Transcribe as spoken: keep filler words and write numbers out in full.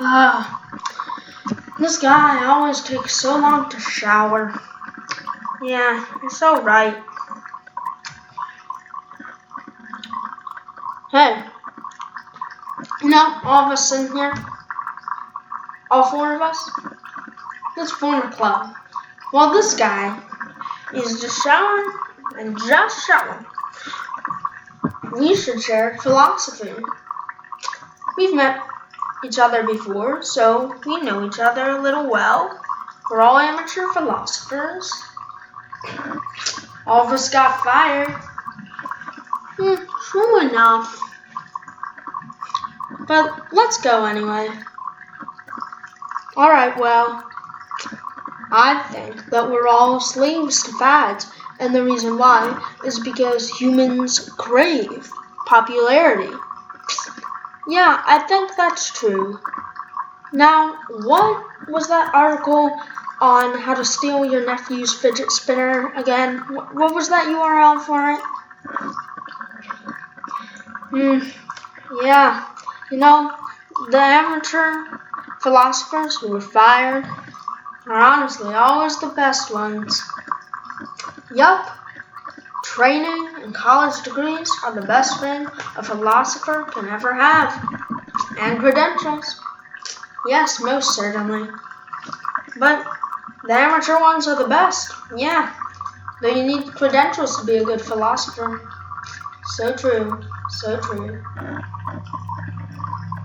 Uh, this guy always takes so long to shower. Yeah, you're so right. Hey, you know, all of us in here, all four of us, let's form a club. Well, this guy is just showering and just showering. We should share philosophy. We've met each other before, so we know each other a little well. We're all amateur philosophers. All of us got fired. Hmm, true enough. But let's go anyway. Alright, well, I think that we're all slaves to fads, and the reason why is because humans crave popularity. Yeah, I think that's true. Now, what was that article on how to steal your nephew's fidget spinner again? What was that U R L for it? Hmm, yeah. You know, the amateur philosophers who were fired are honestly always the best ones. Yup, training and college degrees are the best thing a philosopher can ever have. And credentials. Yes, most certainly. But the amateur ones are the best, yeah. Though you need credentials to be a good philosopher. So true, so true.